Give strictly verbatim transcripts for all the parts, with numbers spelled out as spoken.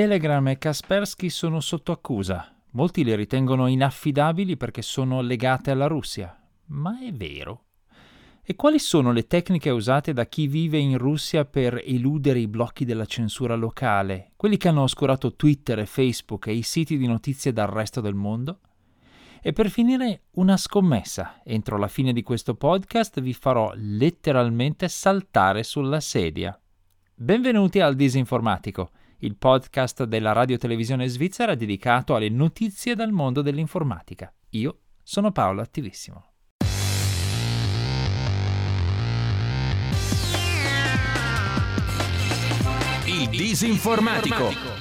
Telegram e Kaspersky sono sotto accusa. Molti le ritengono inaffidabili perché sono legate alla Russia. Ma è vero? E quali sono le tecniche usate da chi vive in Russia per eludere i blocchi della censura locale, quelli che hanno oscurato Twitter e Facebook e i siti di notizie dal resto del mondo? E per finire, una scommessa. Entro la fine di questo podcast vi farò letteralmente saltare sulla sedia. Benvenuti al Disinformatico, il podcast della radiotelevisione svizzera dedicato alle notizie dal mondo dell'informatica. Io sono Paolo Attivissimo. Il Disinformatico.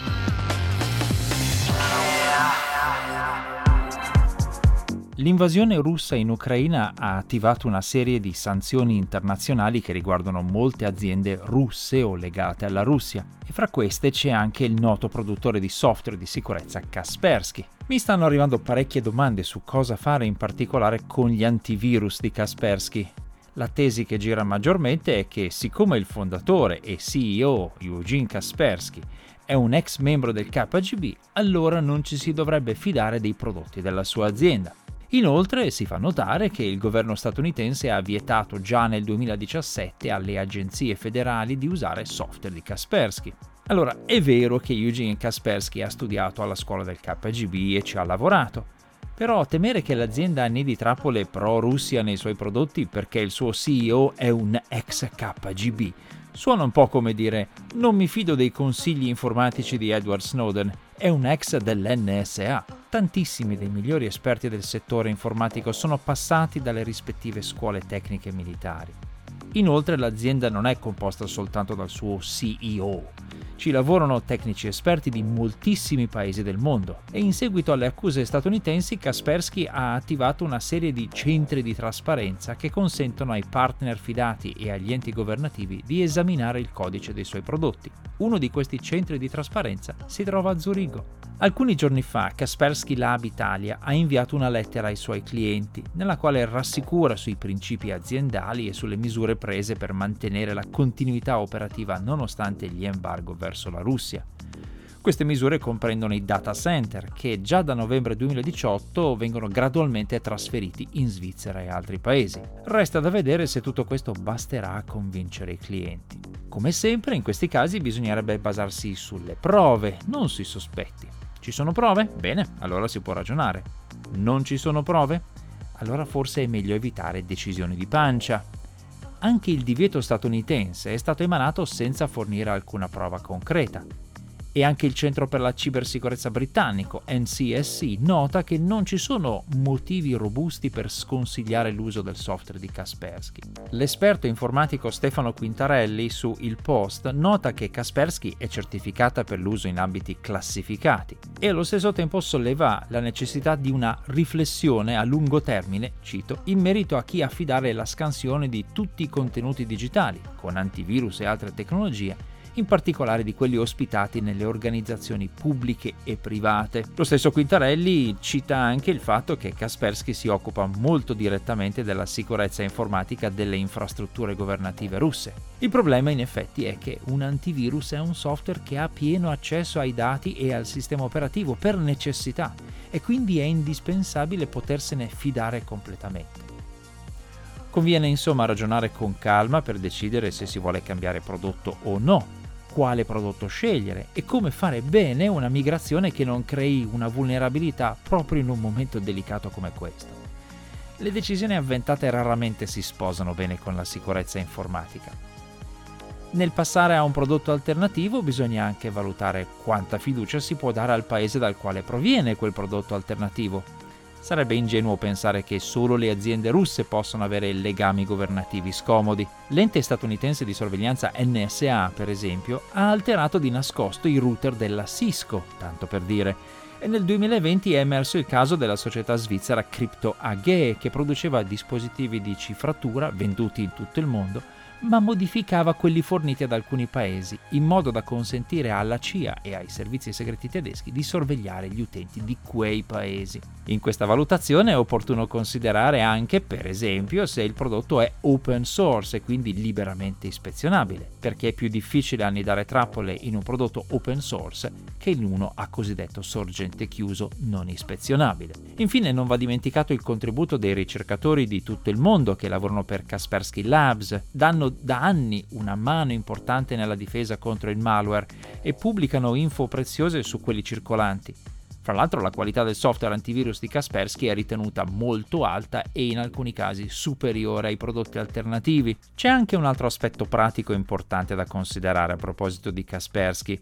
L'invasione russa in Ucraina ha attivato una serie di sanzioni internazionali che riguardano molte aziende russe o legate alla Russia, e fra queste c'è anche il noto produttore di software di sicurezza Kaspersky. Mi stanno arrivando parecchie domande su cosa fare in particolare con gli antivirus di Kaspersky. La tesi che gira maggiormente è che, siccome il fondatore e C E O Eugene Kaspersky è un ex membro del K G B, allora non ci si dovrebbe fidare dei prodotti della sua azienda. Inoltre si fa notare che il governo statunitense ha vietato già nel duemiladiciassette alle agenzie federali di usare software di Kaspersky. Allora, è vero che Eugene Kaspersky ha studiato alla scuola del K G B e ci ha lavorato, però temere che l'azienda annidi trappole pro-Russia nei suoi prodotti perché il suo C E O è un ex K G B suona un po' come dire «non mi fido dei consigli informatici di Edward Snowden, è un ex dell'N S A». Tantissimi dei migliori esperti del settore informatico sono passati dalle rispettive scuole tecniche militari. Inoltre l'azienda non è composta soltanto dal suo C E O. Ci lavorano tecnici esperti di moltissimi paesi del mondo e in seguito alle accuse statunitensi Kaspersky ha attivato una serie di centri di trasparenza che consentono ai partner fidati e agli enti governativi di esaminare il codice dei suoi prodotti. Uno di questi centri di trasparenza si trova a Zurigo. Alcuni giorni fa Kaspersky Lab Italia ha inviato una lettera ai suoi clienti nella quale rassicura sui principi aziendali e sulle misure prese per mantenere la continuità operativa nonostante gli embargo verso la Russia. Queste misure comprendono i data center che già da novembre duemiladiciotto vengono gradualmente trasferiti in Svizzera e altri paesi. Resta da vedere se tutto questo basterà a convincere i clienti. Come sempre in questi casi bisognerebbe basarsi sulle prove, non sui sospetti. Ci sono prove? Bene, allora si può ragionare. Non ci sono prove? Allora forse è meglio evitare decisioni di pancia. Anche il divieto statunitense è stato emanato senza fornire alcuna prova concreta. E anche il Centro per la Cibersicurezza britannico, N C S C, nota che non ci sono motivi robusti per sconsigliare l'uso del software di Kaspersky. L'esperto informatico Stefano Quintarelli su Il Post nota che Kaspersky è certificata per l'uso in ambiti classificati e allo stesso tempo solleva la necessità di una riflessione a lungo termine, cito, in merito a chi affidare la scansione di tutti i contenuti digitali, con antivirus e altre tecnologie, in particolare di quelli ospitati nelle organizzazioni pubbliche e private. Lo stesso Quintarelli cita anche il fatto che Kaspersky si occupa molto direttamente della sicurezza informatica delle infrastrutture governative russe. Il problema in effetti è che un antivirus è un software che ha pieno accesso ai dati e al sistema operativo per necessità e quindi è indispensabile potersene fidare completamente. Conviene insomma ragionare con calma per decidere se si vuole cambiare prodotto o no, quale prodotto scegliere e come fare bene una migrazione che non crei una vulnerabilità proprio in un momento delicato come questo. Le decisioni avventate raramente si sposano bene con la sicurezza informatica. Nel passare a un prodotto alternativo bisogna anche valutare quanta fiducia si può dare al paese dal quale proviene quel prodotto alternativo. Sarebbe ingenuo pensare che solo le aziende russe possano avere legami governativi scomodi. L'ente statunitense di sorveglianza N S A, per esempio, ha alterato di nascosto i router della Cisco, tanto per dire, e nel duemilaventi è emerso il caso della società svizzera Crypto A G, che produceva dispositivi di cifratura venduti in tutto il mondo, ma modificava quelli forniti ad alcuni paesi, in modo da consentire alla C I A e ai servizi segreti tedeschi di sorvegliare gli utenti di quei paesi. In questa valutazione è opportuno considerare anche, per esempio, se il prodotto è open source e quindi liberamente ispezionabile, perché è più difficile annidare trappole in un prodotto open source che in uno a cosiddetto sorgente chiuso non ispezionabile. Infine non va dimenticato il contributo dei ricercatori di tutto il mondo che lavorano per Kaspersky Labs, danno da anni una mano importante nella difesa contro il malware e pubblicano info preziose su quelli circolanti. Fra l'altro la qualità del software antivirus di Kaspersky è ritenuta molto alta e in alcuni casi superiore ai prodotti alternativi. C'è anche un altro aspetto pratico importante da considerare a proposito di Kaspersky.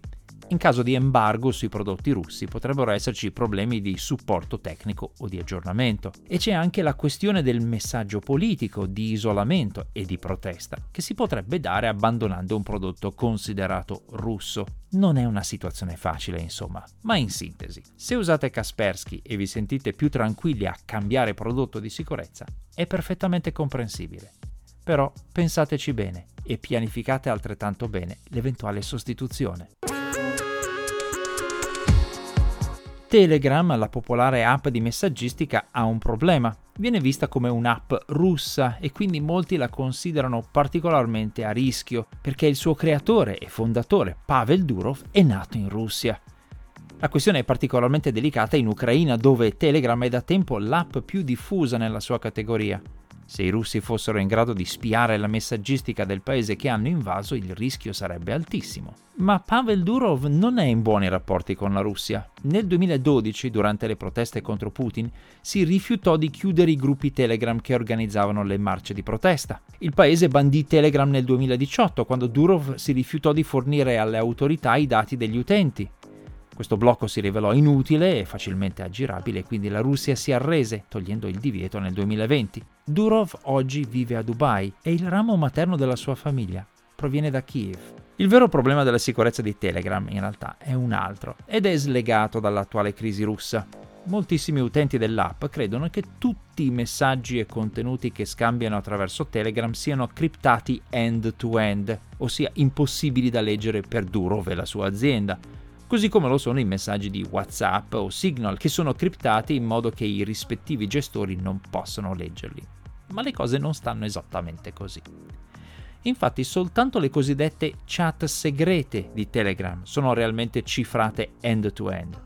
In caso di embargo sui prodotti russi potrebbero esserci problemi di supporto tecnico o di aggiornamento. E c'è anche la questione del messaggio politico, di isolamento e di protesta, che si potrebbe dare abbandonando un prodotto considerato russo. Non è una situazione facile, insomma. Ma in sintesi, se usate Kaspersky e vi sentite più tranquilli a cambiare prodotto di sicurezza, è perfettamente comprensibile. Però pensateci bene e pianificate altrettanto bene l'eventuale sostituzione. Telegram, la popolare app di messaggistica, ha un problema. Viene vista come un'app russa e quindi molti la considerano particolarmente a rischio, perché il suo creatore e fondatore, Pavel Durov, è nato in Russia. La questione è particolarmente delicata in Ucraina, dove Telegram è da tempo l'app più diffusa nella sua categoria. Se i russi fossero in grado di spiare la messaggistica del paese che hanno invaso, il rischio sarebbe altissimo. Ma Pavel Durov non è in buoni rapporti con la Russia. Nel duemiladodici, durante le proteste contro Putin, si rifiutò di chiudere i gruppi Telegram che organizzavano le marce di protesta. Il paese bandì Telegram nel duemiladiciotto, quando Durov si rifiutò di fornire alle autorità i dati degli utenti. Questo blocco si rivelò inutile e facilmente aggirabile, quindi la Russia si arrese, togliendo il divieto nel duemilaventi. Durov oggi vive a Dubai e il ramo materno della sua famiglia proviene da Kiev. Il vero problema della sicurezza di Telegram, in realtà, è un altro ed è slegato dall'attuale crisi russa. Moltissimi utenti dell'app credono che tutti i messaggi e contenuti che scambiano attraverso Telegram siano criptati end-to-end, ossia impossibili da leggere per Durov e la sua azienda. Così come lo sono i messaggi di WhatsApp o Signal, che sono criptati in modo che i rispettivi gestori non possano leggerli. Ma le cose non stanno esattamente così. Infatti soltanto le cosiddette chat segrete di Telegram sono realmente cifrate end-to-end.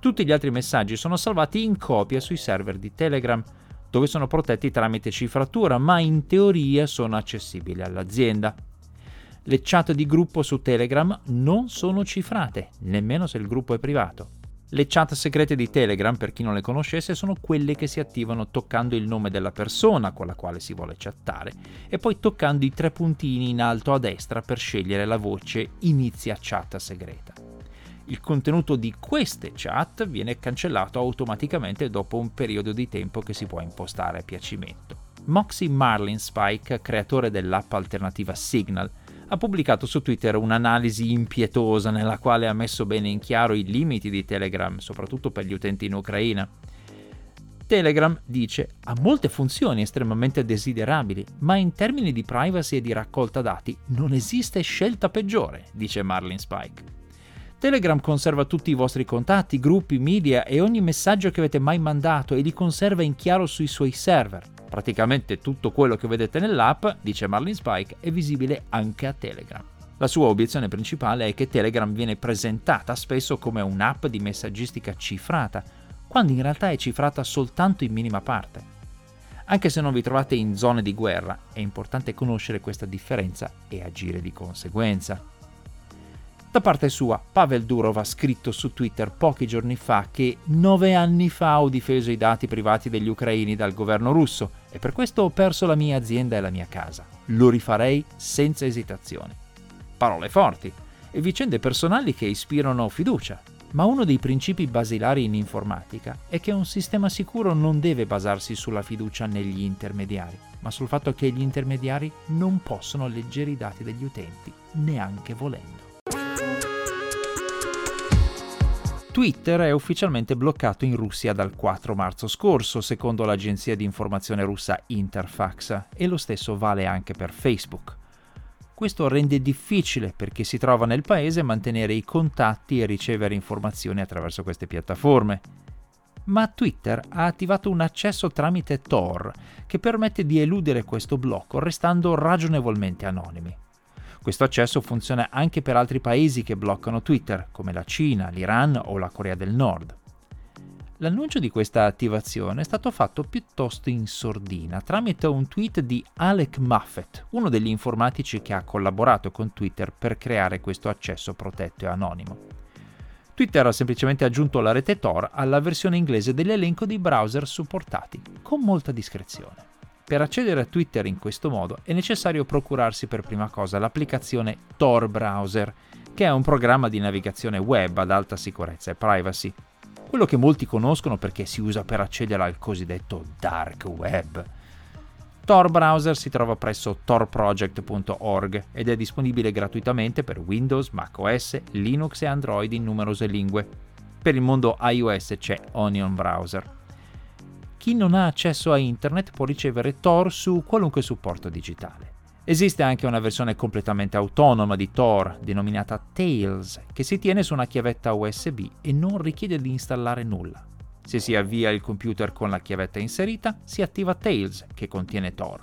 Tutti gli altri messaggi sono salvati in copia sui server di Telegram, dove sono protetti tramite cifratura, ma in teoria sono accessibili all'azienda. Le chat di gruppo su Telegram non sono cifrate, nemmeno se il gruppo è privato. Le chat segrete di Telegram, per chi non le conoscesse, sono quelle che si attivano toccando il nome della persona con la quale si vuole chattare e poi toccando i tre puntini in alto a destra per scegliere la voce Inizia chat segreta. Il contenuto di queste chat viene cancellato automaticamente dopo un periodo di tempo che si può impostare a piacimento. Moxie Marlinspike, creatore dell'app alternativa Signal, ha pubblicato su Twitter un'analisi impietosa nella quale ha messo bene in chiaro i limiti di Telegram, soprattutto per gli utenti in Ucraina. Telegram, dice, ha molte funzioni estremamente desiderabili, ma in termini di privacy e di raccolta dati non esiste scelta peggiore, dice Marlinspike. Telegram conserva tutti i vostri contatti, gruppi, media e ogni messaggio che avete mai mandato e li conserva in chiaro sui suoi server. Praticamente tutto quello che vedete nell'app, dice Marlinspike, è visibile anche a Telegram. La sua obiezione principale è che Telegram viene presentata spesso come un'app di messaggistica cifrata, quando in realtà è cifrata soltanto in minima parte. Anche se non vi trovate in zone di guerra, è importante conoscere questa differenza e agire di conseguenza. Da parte sua, Pavel Durov ha scritto su Twitter pochi giorni fa che nove anni fa ho difeso i dati privati degli ucraini dal governo russo e per questo ho perso la mia azienda e la mia casa. Lo rifarei senza esitazione. Parole forti e vicende personali che ispirano fiducia. Ma uno dei principi basilari in informatica è che un sistema sicuro non deve basarsi sulla fiducia negli intermediari, ma sul fatto che gli intermediari non possono leggere i dati degli utenti, neanche volendo. Twitter è ufficialmente bloccato in Russia dal quattro marzo scorso, secondo l'agenzia di informazione russa Interfax, e lo stesso vale anche per Facebook. Questo rende difficile per chi si trova nel paese mantenere i contatti e ricevere informazioni attraverso queste piattaforme. Ma Twitter ha attivato un accesso tramite Tor che permette di eludere questo blocco restando ragionevolmente anonimi. Questo accesso funziona anche per altri paesi che bloccano Twitter, come la Cina, l'Iran o la Corea del Nord. L'annuncio di questa attivazione è stato fatto piuttosto in sordina tramite un tweet di Alec Muffett, uno degli informatici che ha collaborato con Twitter per creare questo accesso protetto e anonimo. Twitter ha semplicemente aggiunto la rete Tor alla versione inglese dell'elenco dei browser supportati, con molta discrezione. Per accedere a Twitter in questo modo è necessario procurarsi per prima cosa l'applicazione Tor Browser, che è un programma di navigazione web ad alta sicurezza e privacy. Quello che molti conoscono perché si usa per accedere al cosiddetto Dark Web. Tor Browser si trova presso tor project punto org ed è disponibile gratuitamente per Windows, macOS, Linux e Android in numerose lingue. Per il mondo iOS c'è Onion Browser. Chi non ha accesso a internet può ricevere Tor su qualunque supporto digitale. Esiste anche una versione completamente autonoma di Tor, denominata Tails, che si tiene su una chiavetta U S B e non richiede di installare nulla. Se si avvia il computer con la chiavetta inserita, si attiva Tails, che contiene Tor.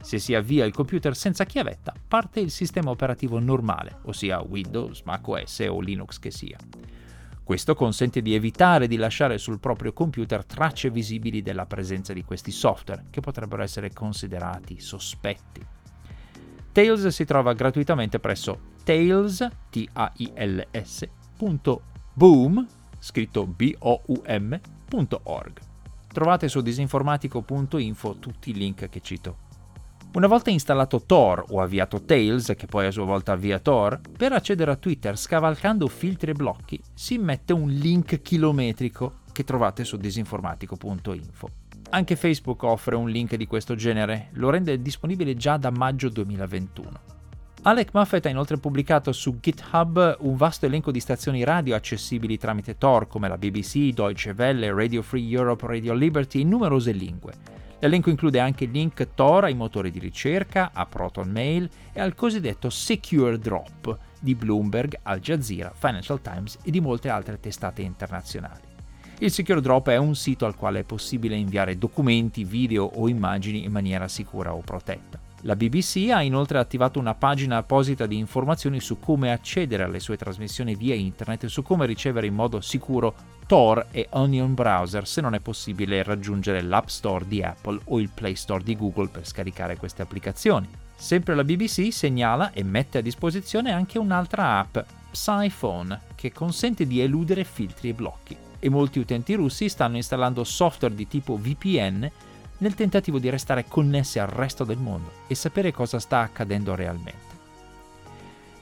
Se si avvia il computer senza chiavetta, parte il sistema operativo normale, ossia Windows, macOS o Linux che sia. Questo consente di evitare di lasciare sul proprio computer tracce visibili della presenza di questi software, che potrebbero essere considerati sospetti. Tails si trova gratuitamente presso tails punto boom, scritto B O U M, .org. Trovate su disinformatico punto info tutti i link che cito. Una volta installato Tor o avviato Tails, che poi a sua volta avvia Tor, per accedere a Twitter scavalcando filtri e blocchi si mette un link chilometrico che trovate su disinformatico punto info. Anche Facebook offre un link di questo genere, lo rende disponibile già da maggio duemilaventuno. Alec Muffett ha inoltre pubblicato su GitHub un vasto elenco di stazioni radio accessibili tramite Tor, come la B B C, Deutsche Welle, Radio Free Europe, Radio Liberty in numerose lingue. L'elenco include anche link Tor ai motori di ricerca, a ProtonMail e al cosiddetto Secure Drop di Bloomberg, Al Jazeera, Financial Times e di molte altre testate internazionali. Il Secure Drop è un sito al quale è possibile inviare documenti, video o immagini in maniera sicura o protetta. La B B C ha inoltre attivato una pagina apposita di informazioni su come accedere alle sue trasmissioni via internet e su come ricevere in modo sicuro Tor e Onion Browser se non è possibile raggiungere l'App Store di Apple o il Play Store di Google per scaricare queste applicazioni. Sempre la B B C segnala e mette a disposizione anche un'altra app, PsyPhone, che consente di eludere filtri e blocchi. E molti utenti russi stanno installando software di tipo V P N nel tentativo di restare connessi al resto del mondo e sapere cosa sta accadendo realmente.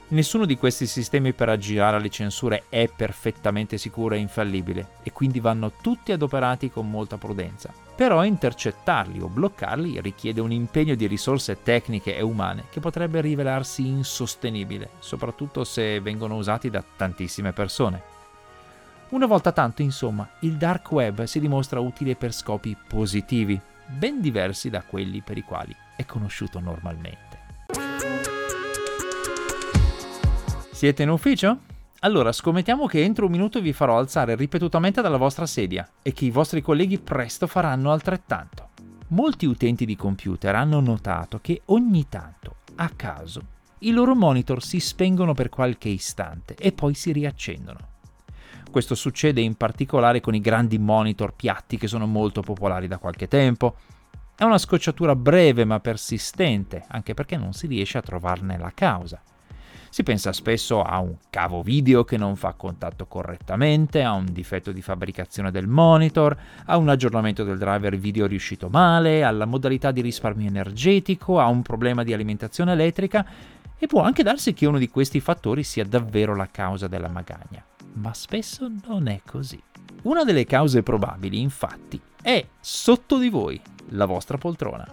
Nessuno di questi sistemi per aggirare le censure è perfettamente sicuro e infallibile e quindi vanno tutti adoperati con molta prudenza, però intercettarli o bloccarli richiede un impegno di risorse tecniche e umane che potrebbe rivelarsi insostenibile, soprattutto se vengono usati da tantissime persone. Una volta tanto, insomma, il dark web si dimostra utile per scopi positivi, ben diversi da quelli per i quali è conosciuto normalmente. Siete in ufficio? Allora scommettiamo che entro un minuto vi farò alzare ripetutamente dalla vostra sedia e che i vostri colleghi presto faranno altrettanto. Molti utenti di computer hanno notato che ogni tanto, a caso, i loro monitor si spengono per qualche istante e poi si riaccendono. Questo succede in particolare con i grandi monitor piatti che sono molto popolari da qualche tempo. È una scocciatura breve ma persistente, anche perché non si riesce a trovarne la causa. Si pensa spesso a un cavo video che non fa contatto correttamente, a un difetto di fabbricazione del monitor, a un aggiornamento del driver video riuscito male, alla modalità di risparmio energetico, a un problema di alimentazione elettrica e può anche darsi che uno di questi fattori sia davvero la causa della magagna. Ma spesso non è così. Una delle cause probabili, infatti, è sotto di voi, la vostra poltrona.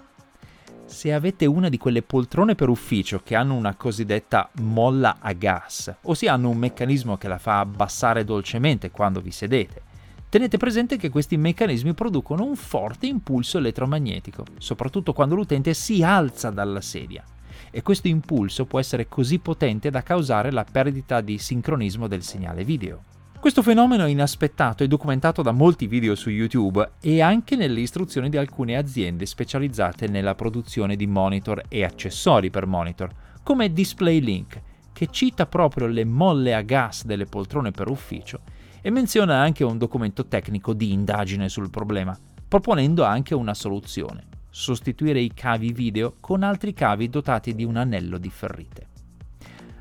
Se avete una di quelle poltrone per ufficio che hanno una cosiddetta molla a gas, ossia hanno un meccanismo che la fa abbassare dolcemente quando vi sedete, tenete presente che questi meccanismi producono un forte impulso elettromagnetico, soprattutto quando l'utente si alza dalla sedia. e questo impulso può essere così potente da causare la perdita di sincronismo del segnale video. Questo fenomeno inaspettato è documentato da molti video su YouTube e anche nelle istruzioni di alcune aziende specializzate nella produzione di monitor e accessori per monitor, come Display Link, che cita proprio le molle a gas delle poltrone per ufficio e menziona anche un documento tecnico di indagine sul problema, proponendo anche una soluzione: sostituire i cavi video con altri cavi dotati di un anello di ferrite.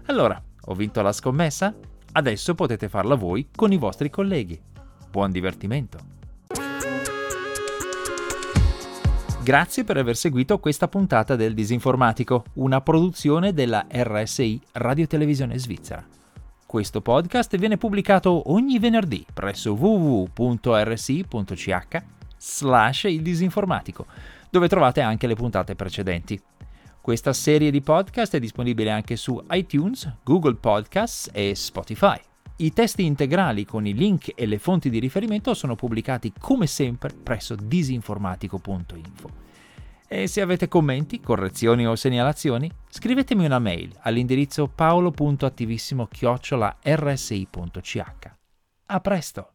Allora, ho vinto la scommessa? Adesso potete farla voi con i vostri colleghi. Buon divertimento! Grazie per aver seguito questa puntata del Disinformatico, una produzione della R S I Radio Televisione Svizzera. Questo podcast viene pubblicato ogni venerdì presso w w w punto r s i punto c h slash il disinformatico, dove trovate anche le puntate precedenti. Questa serie di podcast è disponibile anche su iTunes, Google Podcasts e Spotify. I testi integrali con i link e le fonti di riferimento sono pubblicati come sempre presso disinformatico punto info. E se avete commenti, correzioni o segnalazioni, scrivetemi una mail all'indirizzo paolo punto attivissimo chiocciola r s i punto c h. A presto!